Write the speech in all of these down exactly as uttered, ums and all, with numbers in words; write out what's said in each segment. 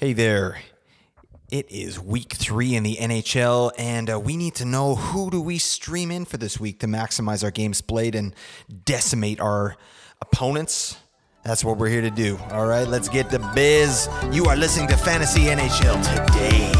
Hey there. It is week three in the N H L, and uh, we need to know who do we stream in for this week to maximize our games played and decimate our opponents. That's what we're here to do. All right, let's get to biz. You are listening to Fantasy N H L today.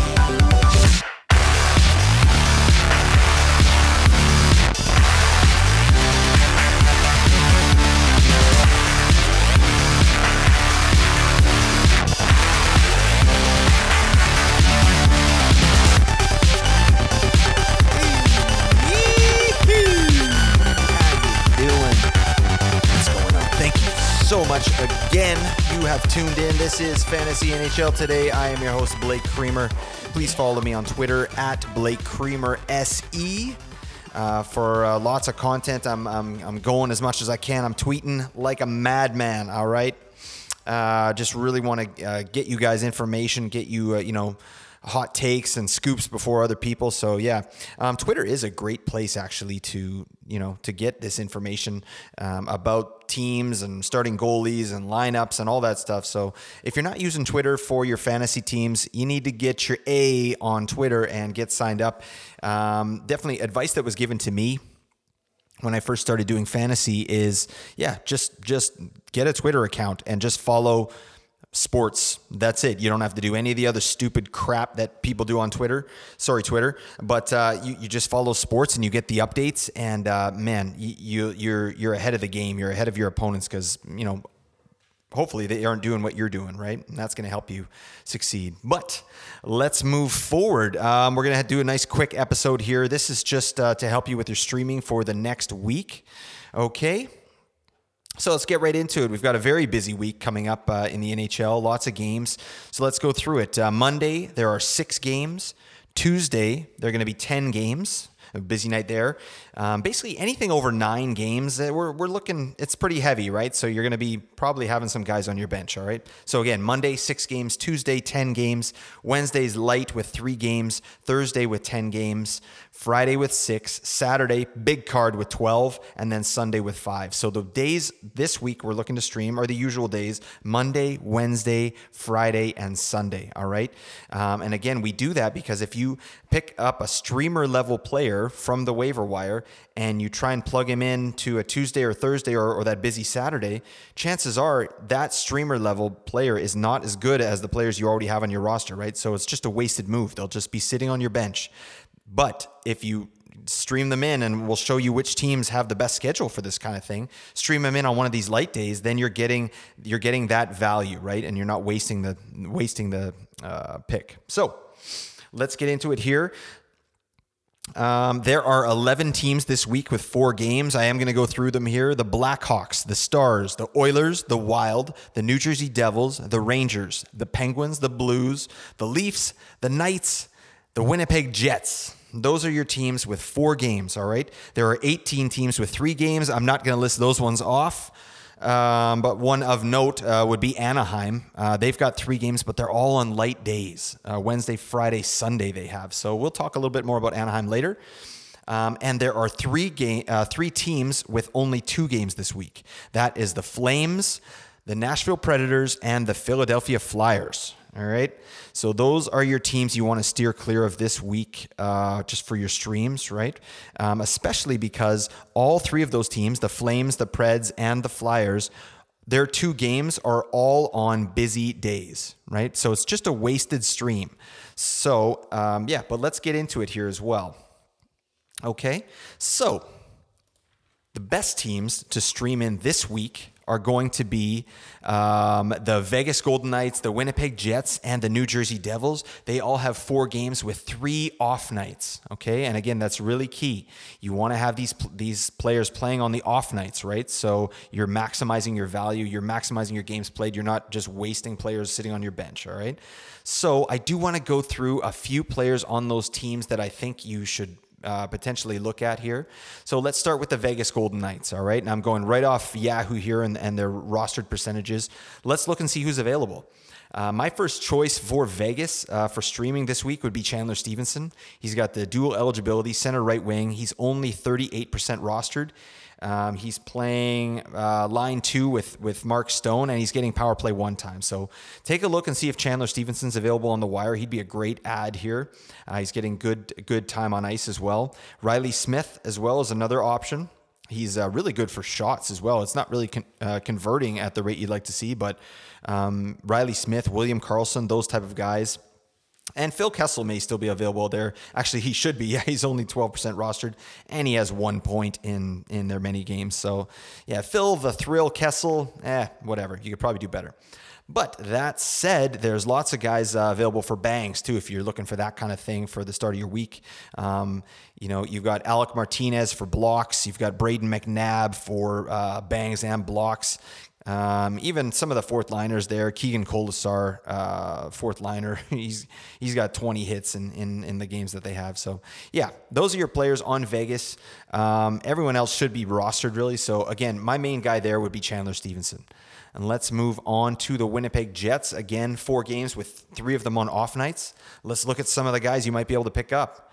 Again, you have tuned in. This is Fantasy N H L Today. I am your host, Blake Creamer. Please follow me on Twitter at Blake Creamer S E uh, for uh, lots of content. I'm, I'm I'm going as much as I can. I'm tweeting like a madman. All right, uh, just really want to uh, get you guys information, get you uh, you know hot takes and scoops before other people. So yeah, um, Twitter is a great place actually to you know to get this information um, about teams and starting goalies and lineups and all that stuff. So if you're not using Twitter for your fantasy teams, you need to get your A on Twitter and get signed up. Um, definitely advice that was given to me when I first started doing fantasy is, yeah, just just get a Twitter account and just follow sports. That's it. You don't have to do any of the other stupid crap that people do on Twitter. Sorry, Twitter. But uh, you, you just follow sports and you get the updates. And uh, man, you, you're you're ahead of the game. You're ahead of your opponents because, you know, hopefully they aren't doing what you're doing, right? And that's going to help you succeed. But let's move forward. Um, we're going to do a nice quick episode here. This is just uh, to help you with your streaming for the next week. Okay. So let's get right into it. We've got a very busy week coming up uh, in the N H L, lots of games. So let's go through it. Uh, Monday, there are six games. Tuesday, there are going to be ten games. A busy night there. Um, basically, anything over nine games, we're we're looking, it's pretty heavy, right? So you're going to be probably having some guys on your bench, all right? So again, Monday, six games. Tuesday, ten games. Wednesday's light with three games. Thursday with ten games. Friday with six. Saturday, big card with twelve. And then Sunday with five. So the days this week we're looking to stream are the usual days, Monday, Wednesday, Friday, and Sunday, all right? Um, and again, we do that because if you pick up a streamer-level player from the waiver wire and you try and plug him in to a Tuesday or Thursday or, or that busy Saturday, chances are that streamer level player is not as good as the players you already have on your roster, right? So it's just a wasted move. They'll just be sitting on your bench. But if you stream them in, and we'll show you which teams have the best schedule for this kind of thing, stream them in on one of these light days, then you're getting you're getting that value, right? And you're not wasting the wasting the uh, pick. So let's get into it here. Um, there are eleven teams this week with four games. I am going to go through them here. The Blackhawks, the Stars, the Oilers, the Wild, the New Jersey Devils, the Rangers, the Penguins, the Blues, the Leafs, the Knights, the Winnipeg Jets. Those are your teams with four games, all right? There are eighteen teams with three games. I'm not going to list those ones off. Um, but one of note uh, would be Anaheim. Uh, they've got three games, but they're all on light days. Uh, Wednesday, Friday, Sunday they have. So we'll talk a little bit more about Anaheim later. Um, and there are three game, uh, three teams with only two games this week. That is the Flames, the Nashville Predators, and the Philadelphia Flyers. All right. So those are your teams you want to steer clear of this week uh, just for your streams, right? Um, especially because all three of those teams, the Flames, the Preds, and the Flyers, their two games are all on busy days, right? So it's just a wasted stream. So, um, yeah, but let's get into it here as well. Okay. So the best teams to stream in this week are going to be um, the Vegas Golden Knights, the Winnipeg Jets, and the New Jersey Devils. They all have four games with three off nights, okay? And again, that's really key. You want to have these these players playing on the off nights, right? So you're maximizing your value. You're maximizing your games played. You're not just wasting players sitting on your bench, all right? So I do want to go through a few players on those teams that I think you should Uh, potentially look at here. So let's start with the Vegas Golden Knights, all right? And I'm going right off Yahoo here and, and their rostered percentages. Let's look and see who's available. Uh, my first choice for Vegas uh, for streaming this week would be Chandler Stephenson. He's got the dual eligibility, center right wing. He's only thirty-eight percent rostered. Um, he's playing uh, line two with with Mark Stone, and he's getting power play one time. So take a look and see if Chandler Stephenson's available on the wire. He'd be a great ad here. Uh, he's getting good good time on ice as well. Riley Smith as well is another option. He's uh, really good for shots as well. It's not really con- uh, converting at the rate you'd like to see, but um, Riley Smith, William Karlsson, those type of guys. And Phil Kessel may still be available there. Actually, he should be. Yeah, he's only twelve percent rostered, and he has one point in, in their many games. So, yeah, Phil, the thrill, Kessel, eh, whatever. You could probably do better. But that said, there's lots of guys uh, available for bangs, too, if you're looking for that kind of thing for the start of your week. Um, you know, you've got Alec Martinez for blocks. You've got Braden McNabb for uh, bangs and blocks. Um, even some of the fourth liners there, Keegan Colasar, uh, fourth liner, he's, he's got twenty hits in, in, in the games that they have. So yeah, those are your players on Vegas. Um, everyone else should be rostered really. So again, my main guy there would be Chandler Stephenson. And let's move on to the Winnipeg Jets. Again, four games with three of them on off nights. Let's look at some of the guys you might be able to pick up.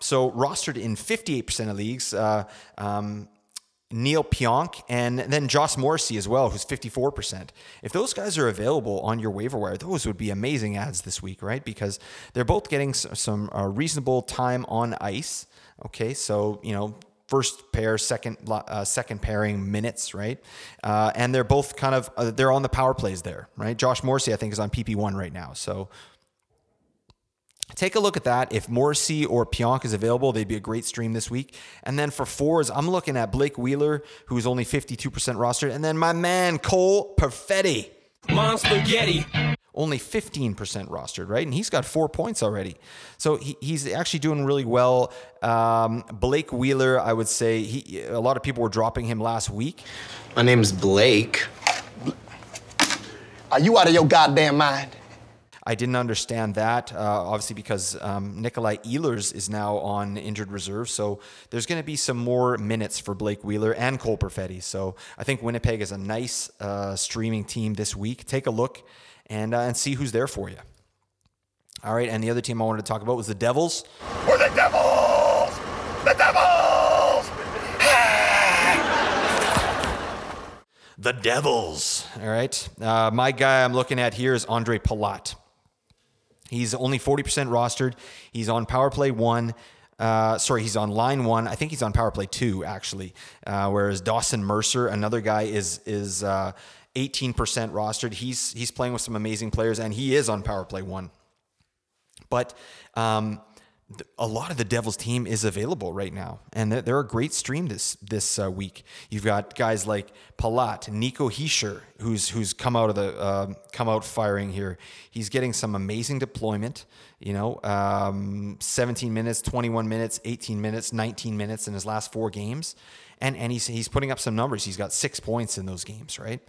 So rostered in fifty-eight percent of leagues, uh, um, Neal Pionk, and then Josh Morrissey as well, who's fifty-four percent. If those guys are available on your waiver wire, those would be amazing ads this week, right? Because they're both getting some uh, reasonable time on ice. Okay, so, you know, first pair, second uh, second pairing minutes, right? Uh, and they're both kind of, uh, they're on the power plays there, right? Josh Morrissey, I think, is on P P one right now, so... Take a look at that. If Morrissey or Pionk is available, they'd be a great stream this week. And then for fours, I'm looking at Blake Wheeler, who's only fifty-two percent rostered. And then my man, Cole Perfetti. Monster Getty. Only fifteen percent rostered, right? And he's got four points already. So he, he's actually doing really well. Um, Blake Wheeler, I would say, he, a lot of people were dropping him last week. My name's Blake. Are you out of your goddamn mind? I didn't understand that, uh, obviously, because um, Nikolai Ehlers is now on injured reserve. So there's going to be some more minutes for Blake Wheeler and Cole Perfetti. So I think Winnipeg is a nice uh, streaming team this week. Take a look and, uh, and see who's there for you. All right, and the other team I wanted to talk about was the Devils. We're the Devils! The Devils! The Devils! All right, uh, my guy I'm looking at here is Andre Palat. He's only forty percent rostered. He's on power play one. Uh, sorry, he's on line one. I think he's on power play two, actually. Uh, whereas Dawson Mercer, another guy, is is uh, eighteen percent rostered. He's he's playing with some amazing players, and he is on power play one. But um, a lot of the Devils team is available right now, and they're a great stream this this uh, week. You've got guys like Palat, Nico Heischer, who's who's come out of the uh, come out firing here. He's getting some amazing deployment. You know, um, seventeen minutes, twenty-one minutes, eighteen minutes, nineteen minutes in his last four games, and and he's he's putting up some numbers. He's got six points in those games, right?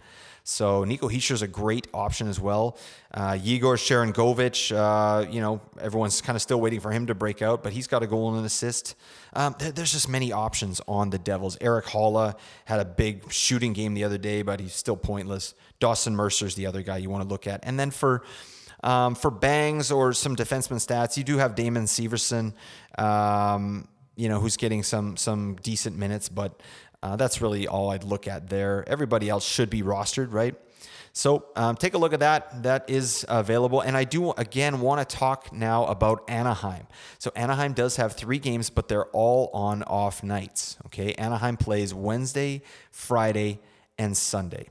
So Nico Heischer is a great option as well. Uh, Igor Sharangovich, uh, you know, everyone's kind of still waiting for him to break out, but he's got a goal and an assist. Um, there, there's just many options on the Devils. Eric Halla had a big shooting game the other day, but he's still pointless. Dawson Mercer's the other guy you want to look at. And then for um, for bangs or some defenseman stats, you do have Damon Severson, um, you know, who's getting some some decent minutes, but. Uh, that's really all I'd look at there. Everybody else should be rostered, right? So um, take a look at that. That is available. And I do, again, want to talk now about Anaheim. So Anaheim does have three games, but they're all on off nights, okay? Anaheim plays Wednesday, Friday, and Sunday.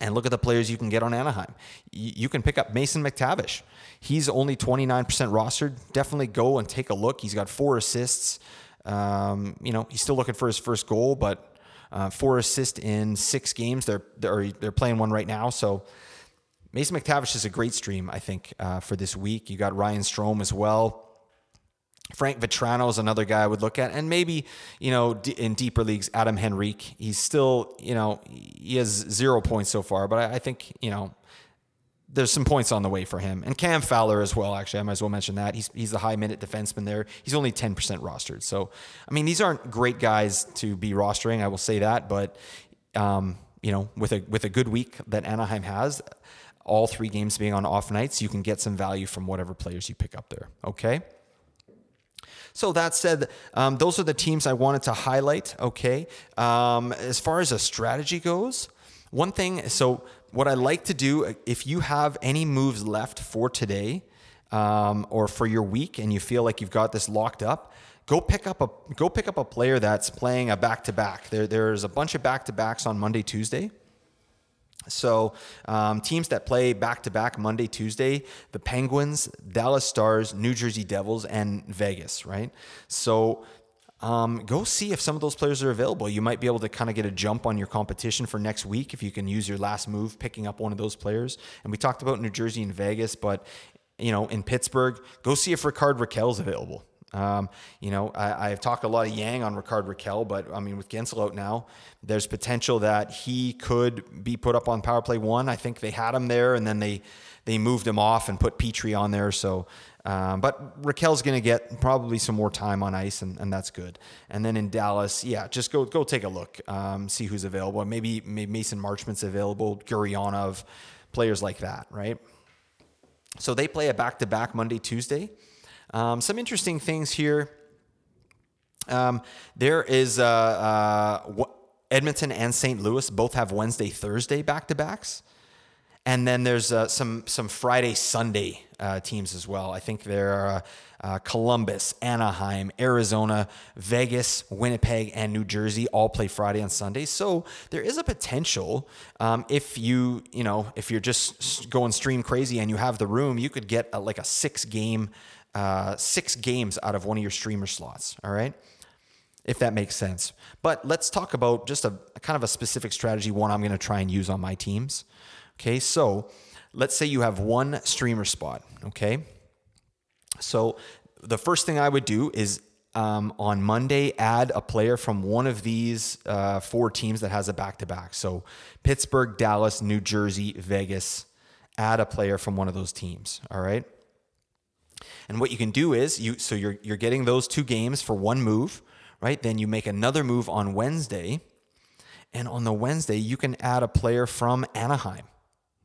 And look at the players you can get on Anaheim. You can pick up Mason McTavish. He's only twenty-nine percent rostered. Definitely go and take a look. He's got four assists. Um, you know, he's still looking for his first goal, but uh, four assists in six games. They're they're they're playing one right now. So Mason McTavish is a great stream, I think, uh, for this week. You got Ryan Strome as well. Frank Vatrano is another guy I would look at, and maybe you know d- in deeper leagues, Adam Henrique. He's still you know he has zero points so far, but I, I think you know. There's some points on the way for him. And Cam Fowler as well, actually. I might as well mention that. He's he's the high-minute defenseman there. He's only ten percent rostered. So, I mean, these aren't great guys to be rostering, I will say that. But, um, you know, with a with a good week that Anaheim has, all three games being on off nights, you can get some value from whatever players you pick up there. Okay? So that said, um, those are the teams I wanted to highlight. Okay. Um, as far as a strategy goes, one thing, so what I like to do, if you have any moves left for today um, or for your week and you feel like you've got this locked up, go pick up a go pick up a player that's playing a back-to-back. There, there's a bunch of back-to-backs on Monday, Tuesday. So um, teams that play back-to-back Monday, Tuesday, the Penguins, Dallas Stars, New Jersey Devils, and Vegas, right? So um, go see if some of those players are available. You might be able to kind of get a jump on your competition for next week if you can use your last move picking up one of those players. And we talked about New Jersey and Vegas, but, you know, in Pittsburgh, go see if Rickard Rakell is available. Um, you know, I, I've talked a lot of Yang on Rickard Rakell, but I mean, with Gensel out now, there's potential that he could be put up on power play one. I think they had him there and then they, they moved him off and put Petrie on there. So, um, but Raquel's going to get probably some more time on ice and, and that's good. And then in Dallas, yeah, just go, go take a look, um, see who's available. Maybe, maybe Mason Marchment's available, Gurionov, players like that. Right. So they play a back-to-back Monday, Tuesday. Um, some interesting things here. Um, there is uh, uh, Edmonton and Saint Louis both have Wednesday, Thursday back-to-backs. And then there's uh, some some Friday, Sunday uh, teams as well. I think there are uh, uh, Columbus, Anaheim, Arizona, Vegas, Winnipeg, and New Jersey all play Friday and Sunday. So there is a potential um, if you you know if you're just going stream crazy and you have the room, you could get a, like a six game. Uh, six games out of one of your streamer slots. All right. If that makes sense, but let's talk about just a, a kind of a specific strategy. One I'm going to try and use on my teams. Okay. So let's say you have one streamer spot. Okay. So the first thing I would do is, um, on Monday, add a player from one of these, uh, four teams that has a back-to-back. So Pittsburgh, Dallas, New Jersey, Vegas, add a player from one of those teams. All right. And what you can do is you, so you're, you're getting those two games for one move, right? Then you make another move on Wednesday, and on the Wednesday you can add a player from Anaheim,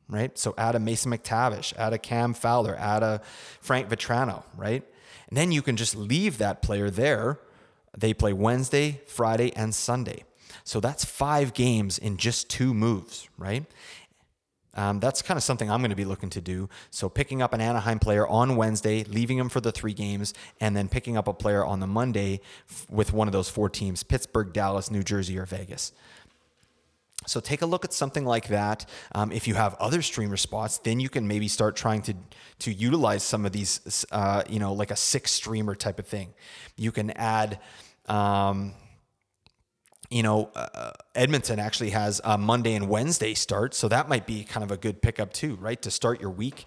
right? So add a Mason McTavish, add a Cam Fowler, add a Frank Vatrano, right? And then you can just leave that player there. They play Wednesday, Friday, and Sunday. So that's five games in just two moves, right? Um, that's kind of something I'm going to be looking to do. So picking up an Anaheim player on Wednesday, leaving him for the three games, and then picking up a player on the Monday f- with one of those four teams, Pittsburgh, Dallas, New Jersey, or Vegas. So take a look at something like that. Um, if you have other streamer spots, then you can maybe start trying to to utilize some of these, uh, you know, like a six streamer type of thing. You can add... Um, You know, uh, Edmonton actually has a Monday and Wednesday start, so that might be kind of a good pickup too, right? To start your week,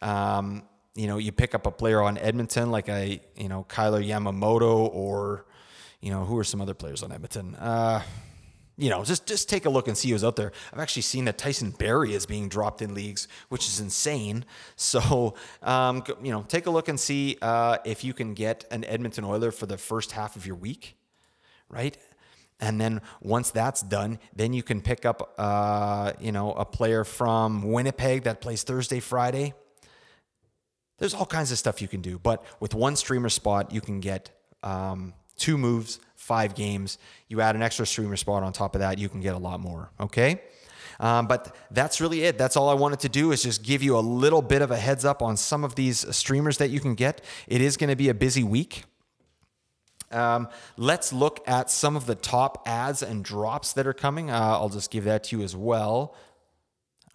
um, you know, you pick up a player on Edmonton like a, you know, Kyler Yamamoto or, you know, who are some other players on Edmonton? Uh, you know, just just take a look and see who's out there. I've actually seen that Tyson Barrie is being dropped in leagues, which is insane. So, um, you know, take a look and see uh, if you can get an Edmonton Oiler for the first half of your week, right? And then once that's done, then you can pick up, uh, you know, a player from Winnipeg that plays Thursday, Friday. There's all kinds of stuff you can do. But with one streamer spot, you can get um, two moves, five games. You add an extra streamer spot on top of that, you can get a lot more. Okay? Um, but that's really it. That's all I wanted to do is just give you a little bit of a heads up on some of these streamers that you can get. It is going to be a busy week. Um, let's look at some of the top ads and drops that are coming. Uh, I'll just give that to you as well.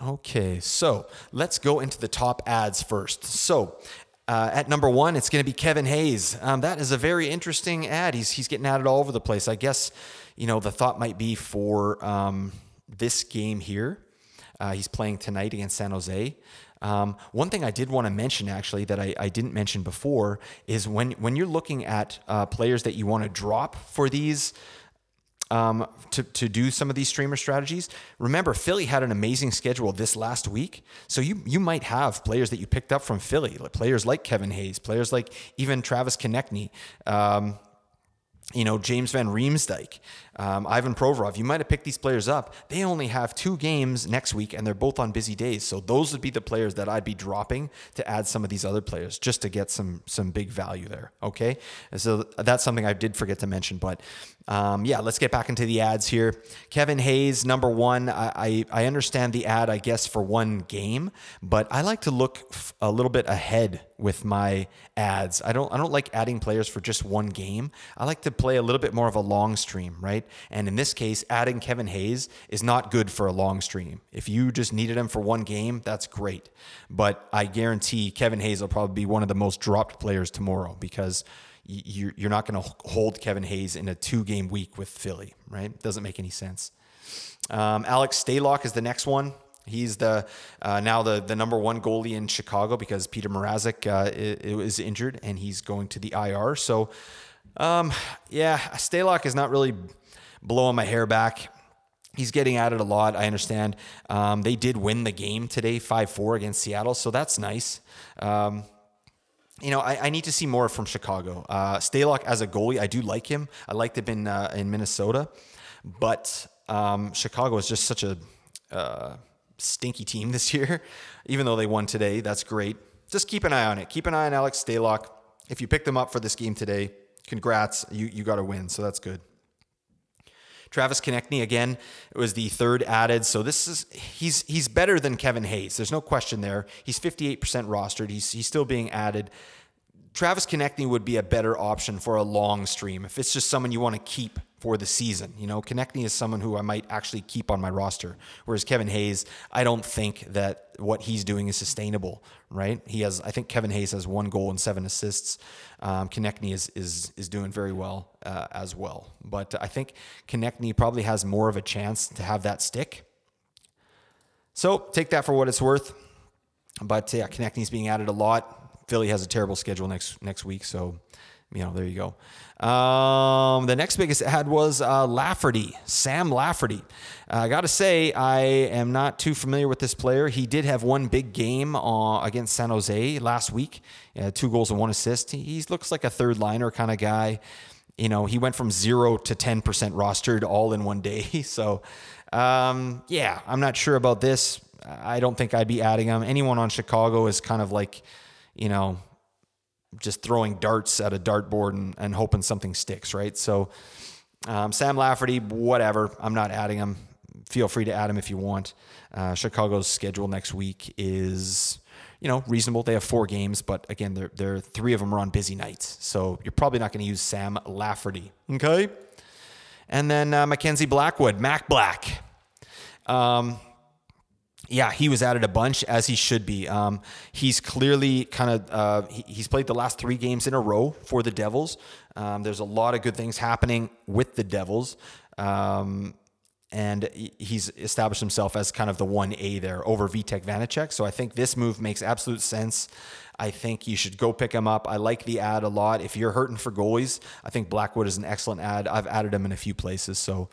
Okay, so let's go into the top ads first. So uh, at number one, it's going to be Kevin Hayes. Um, that is a very interesting ad. He's he's getting added all over the place. I guess, you know, the thought might be for um, this game here. Uh, he's playing tonight against San Jose. Um, one thing I did want to mention, actually, that I, I didn't mention before is when, when you're looking at uh, players that you want to drop for these um, to, to do some of these streamer strategies, remember, Philly had an amazing schedule this last week. So you, you might have players that you picked up from Philly, players like Kevin Hayes, players like even Travis Konecny, um, you know, James Van Riemsdyk, um, Ivan Provorov, you might have picked these players up. They only have two games next week, and they're both on busy days. So those would be the players that I'd be dropping to add some of these other players just to get some some big value there, okay? And so that's something I did forget to mention. But, um, yeah, let's get back into the ads here. Kevin Hayes, number one. I, I, I understand the ad, I guess, for one game, but I like to look f- a little bit ahead with my ads. I don't I don't like adding players for just one game. I like to play a little bit more of a long stream, right? And in this case, adding Kevin Hayes is not good for a long stream. If you just needed him for one game, that's great. But I guarantee Kevin Hayes will probably be one of the most dropped players tomorrow, because you're not going to hold Kevin Hayes in a two-game week with Philly, right? Doesn't make any sense. Um, Alex Stalock is the next one. He's the uh, now the, the number one goalie in Chicago, because Peter Mrazek uh, is injured and he's going to the I R. So, um, yeah, Stalock is not really blowing my hair back. He's getting at it a lot, I understand. Um, they did win the game today, five four against Seattle, so that's nice. Um, You know, I, I need to see more from Chicago. Uh, Stalock as a goalie, I do like him. I liked him in, uh, in Minnesota, but um, Chicago is just such a uh, stinky team this year. Even though they won today, that's great. Just keep an eye on it. Keep an eye on Alex Stalock. If you pick them up for this game today, congrats. You you got to win, so that's good. Travis Konecny, again, it was the third added. So this is he's he's better than Kevin Hayes. There's no question there. He's fifty-eight percent rostered. He's he's still being added. Travis Konecny would be a better option for a long stream if it's just someone you want to keep for the season. You know, Konecny is someone who I might actually keep on my roster, whereas Kevin Hayes, I don't think that what he's doing is sustainable, right? He has, I think Kevin Hayes has one goal and seven assists. Um, Konecny is is is doing very well uh, as well. But I think Konecny probably has more of a chance to have that stick. So take that for what it's worth. But yeah, Konecny's being added a lot. Philly has a terrible schedule next next week, so you know there you go. Um, the next biggest ad was uh, Lafferty, Sam Lafferty. Uh, I got to say, I am not too familiar with this player. He did have one big game uh, against San Jose last week, uh, two goals and one assist. He, he looks like a third liner kind of guy. You know, he went from zero to ten percent rostered all in one day. So um, yeah, I'm not sure about this. I don't think I'd be adding him. Anyone on Chicago is kind of like, you know, just throwing darts at a dartboard and, and hoping something sticks, right? So um, Sam Lafferty, whatever. I'm not adding him. Feel free to add him if you want. Uh, Chicago's schedule next week is, you know, reasonable. They have four games, but again, they're, they're three of them are on busy nights. So you're probably not going to use Sam Lafferty, okay? And then uh, Mackenzie Blackwood, Mac Black. Um Yeah, he was added a bunch, as he should be. Um, he's clearly kind of uh, he, he's played the last three games in a row for the Devils. Um, there's a lot of good things happening with the Devils, um, and he's established himself as kind of the one A there over Vitek Vanacek. So I think this move makes absolute sense. I think you should go pick him up. I like the ad a lot. If you're hurting for goalies, I think Blackwood is an excellent ad. I've added him in a few places, so.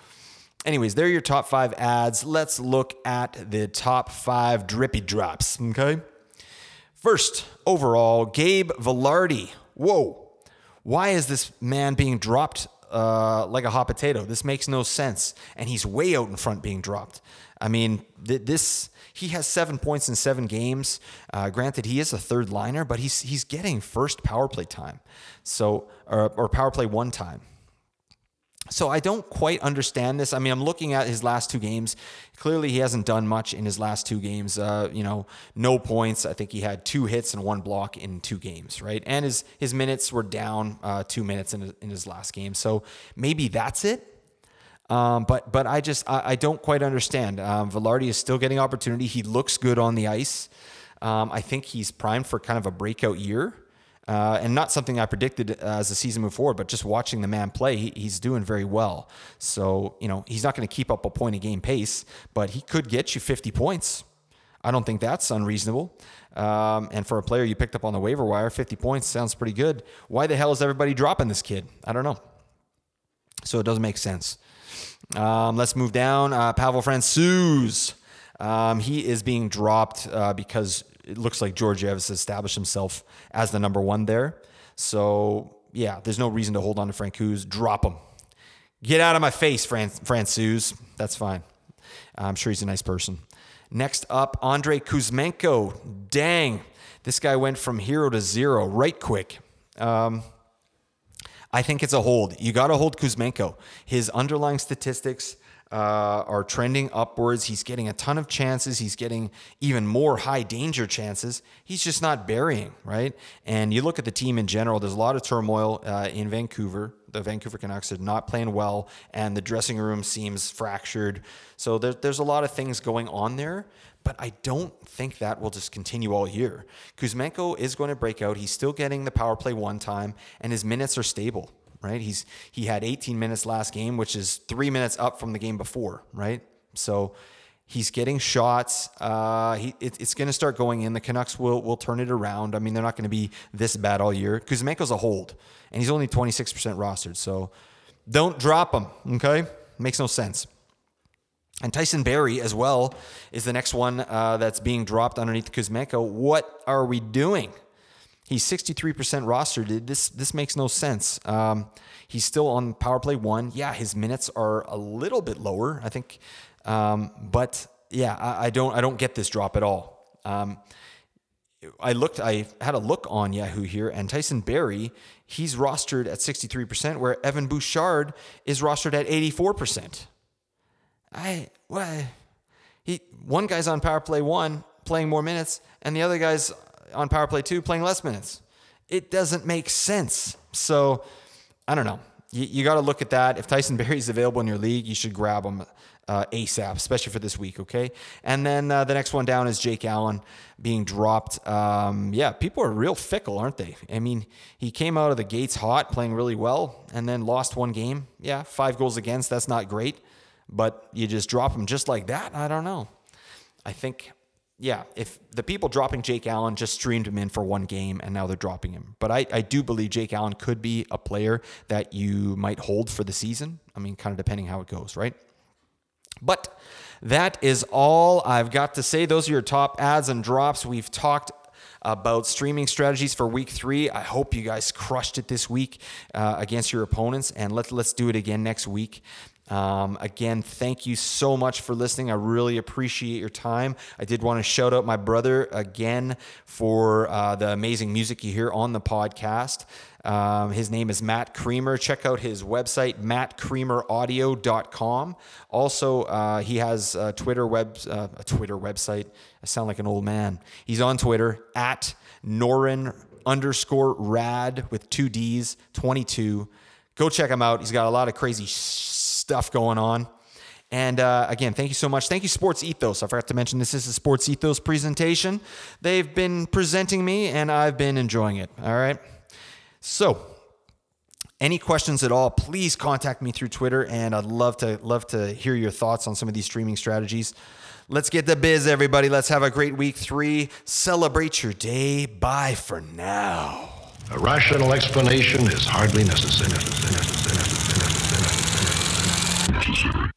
Anyways, there are your top five ads. Let's look at the top five drippy drops, okay? First, overall, Gabe Velarde. Whoa. Why is this man being dropped uh, like a hot potato? This makes no sense. And he's way out in front being dropped. I mean, th- this... He has seven points in seven games. Uh, granted, he is a third liner, but he's he's getting first power play time. So, or, or power play one time. So I don't quite understand this. I mean, I'm looking at his last two games. Clearly, he hasn't done much in his last two games. Uh, you know, no points. I think he had two hits and one block in two games, right? And his his minutes were down uh, two minutes in, in his last game. So maybe that's it. Um, but but I just I, I don't quite understand. Um, Velarde is still getting opportunity. He looks good on the ice. Um, I think he's primed for kind of a breakout year. Uh, and not something I predicted uh, as the season moved forward, but just watching the man play, he, he's doing very well. So, you know, he's not going to keep up a point a game pace, but he could get you fifty points. I don't think that's unreasonable. Um, and for a player you picked up on the waiver wire, fifty points sounds pretty good. Why the hell is everybody dropping this kid? I don't know. So it doesn't make sense. Um, let's move down. Uh, Pavel Francouz. Um, he is being dropped uh, because it looks like Georgiev has established himself as the number one there. So yeah, there's no reason to hold on to Francouz. Drop him. Get out of my face, Fran- Francouz. That's fine. I'm sure he's a nice person. Next up, Andrei Kuzmenko. Dang, this guy went from hero to zero right quick. Um, I think it's a hold. You got to hold Kuzmenko. His underlying statistics uh, are trending upwards. He's getting a ton of chances. He's getting even more high danger chances. He's just not burying, right? And you look at the team in general, there's a lot of turmoil uh, in Vancouver. The Vancouver Canucks are not playing well, and the dressing room seems fractured. So there, there's a lot of things going on there, but I don't think that will just continue all year. Kuzmenko is going to break out. He's still getting the power play one time, and his minutes are stable, right? He's he had eighteen minutes last game, which is three minutes up from the game before, right? So he's getting shots. Uh, he it, it's going to start going in. The Canucks will will turn it around. I mean, they're not going to be this bad all year. Kuzmenko's a hold, and he's only twenty-six percent rostered. So don't drop him, okay? Makes no sense. And Tyson Barrie as well is the next one uh, that's being dropped underneath Kuzmenko. What are we doing? He's sixty-three percent rostered. This this makes no sense. Um, he's still on power play one. Yeah, his minutes are a little bit lower, I think. Um, but yeah, I, I don't, I don't get this drop at all. Um, I looked, I had a look on Yahoo here, and Tyson Barrie, he's rostered at sixty-three percent, where Evan Bouchard is rostered at eighty-four percent. I, well, he, one guy's on power play one playing more minutes, and the other guy's on power play two playing less minutes. It doesn't make sense. So I don't know. You, you got to look at that. If Tyson Barrie's available in your league, you should grab him uh, ASAP, especially for this week, okay? And then uh, the next one down is Jake Allen being dropped. Um, yeah, people are real fickle, aren't they? I mean, he came out of the gates hot, playing really well, and then lost one game. Yeah, five goals against, that's not great. But you just drop him just like that? I don't know. I think... Yeah, if the people dropping Jake Allen just streamed him in for one game and now they're dropping him. But I, I do believe Jake Allen could be a player that you might hold for the season. I mean, kind of depending how it goes, right? But that is all I've got to say. Those are your top ads and drops. We've talked about streaming strategies for week three. I hope you guys crushed it this week uh, against your opponents, and let's let's do it again next week. Um, again, thank you so much for listening. I really appreciate your time. I did want to shout out my brother again for uh, the amazing music you hear on the podcast. Um, his name is Matt Creamer. Check out his website, matt creamer audio dot com. Also, uh, he has a Twitter web, uh, a Twitter website. I sound like an old man. He's on Twitter at Norin underscore rad with two D's, twenty-two. Go check him out. He's got a lot of crazy shit. Stuff going on. And uh, again, thank you so much. Thank you, Sports Ethos. I forgot to mention this is a Sports Ethos presentation. They've been presenting me, and I've been enjoying it. All right. So, any questions at all, please contact me through Twitter, and I'd love to love to hear your thoughts on some of these streaming strategies. Let's get the biz, everybody. Let's have a great week three. Celebrate your day. Bye for now. A rational explanation is hardly necessary. necessary. Thank you.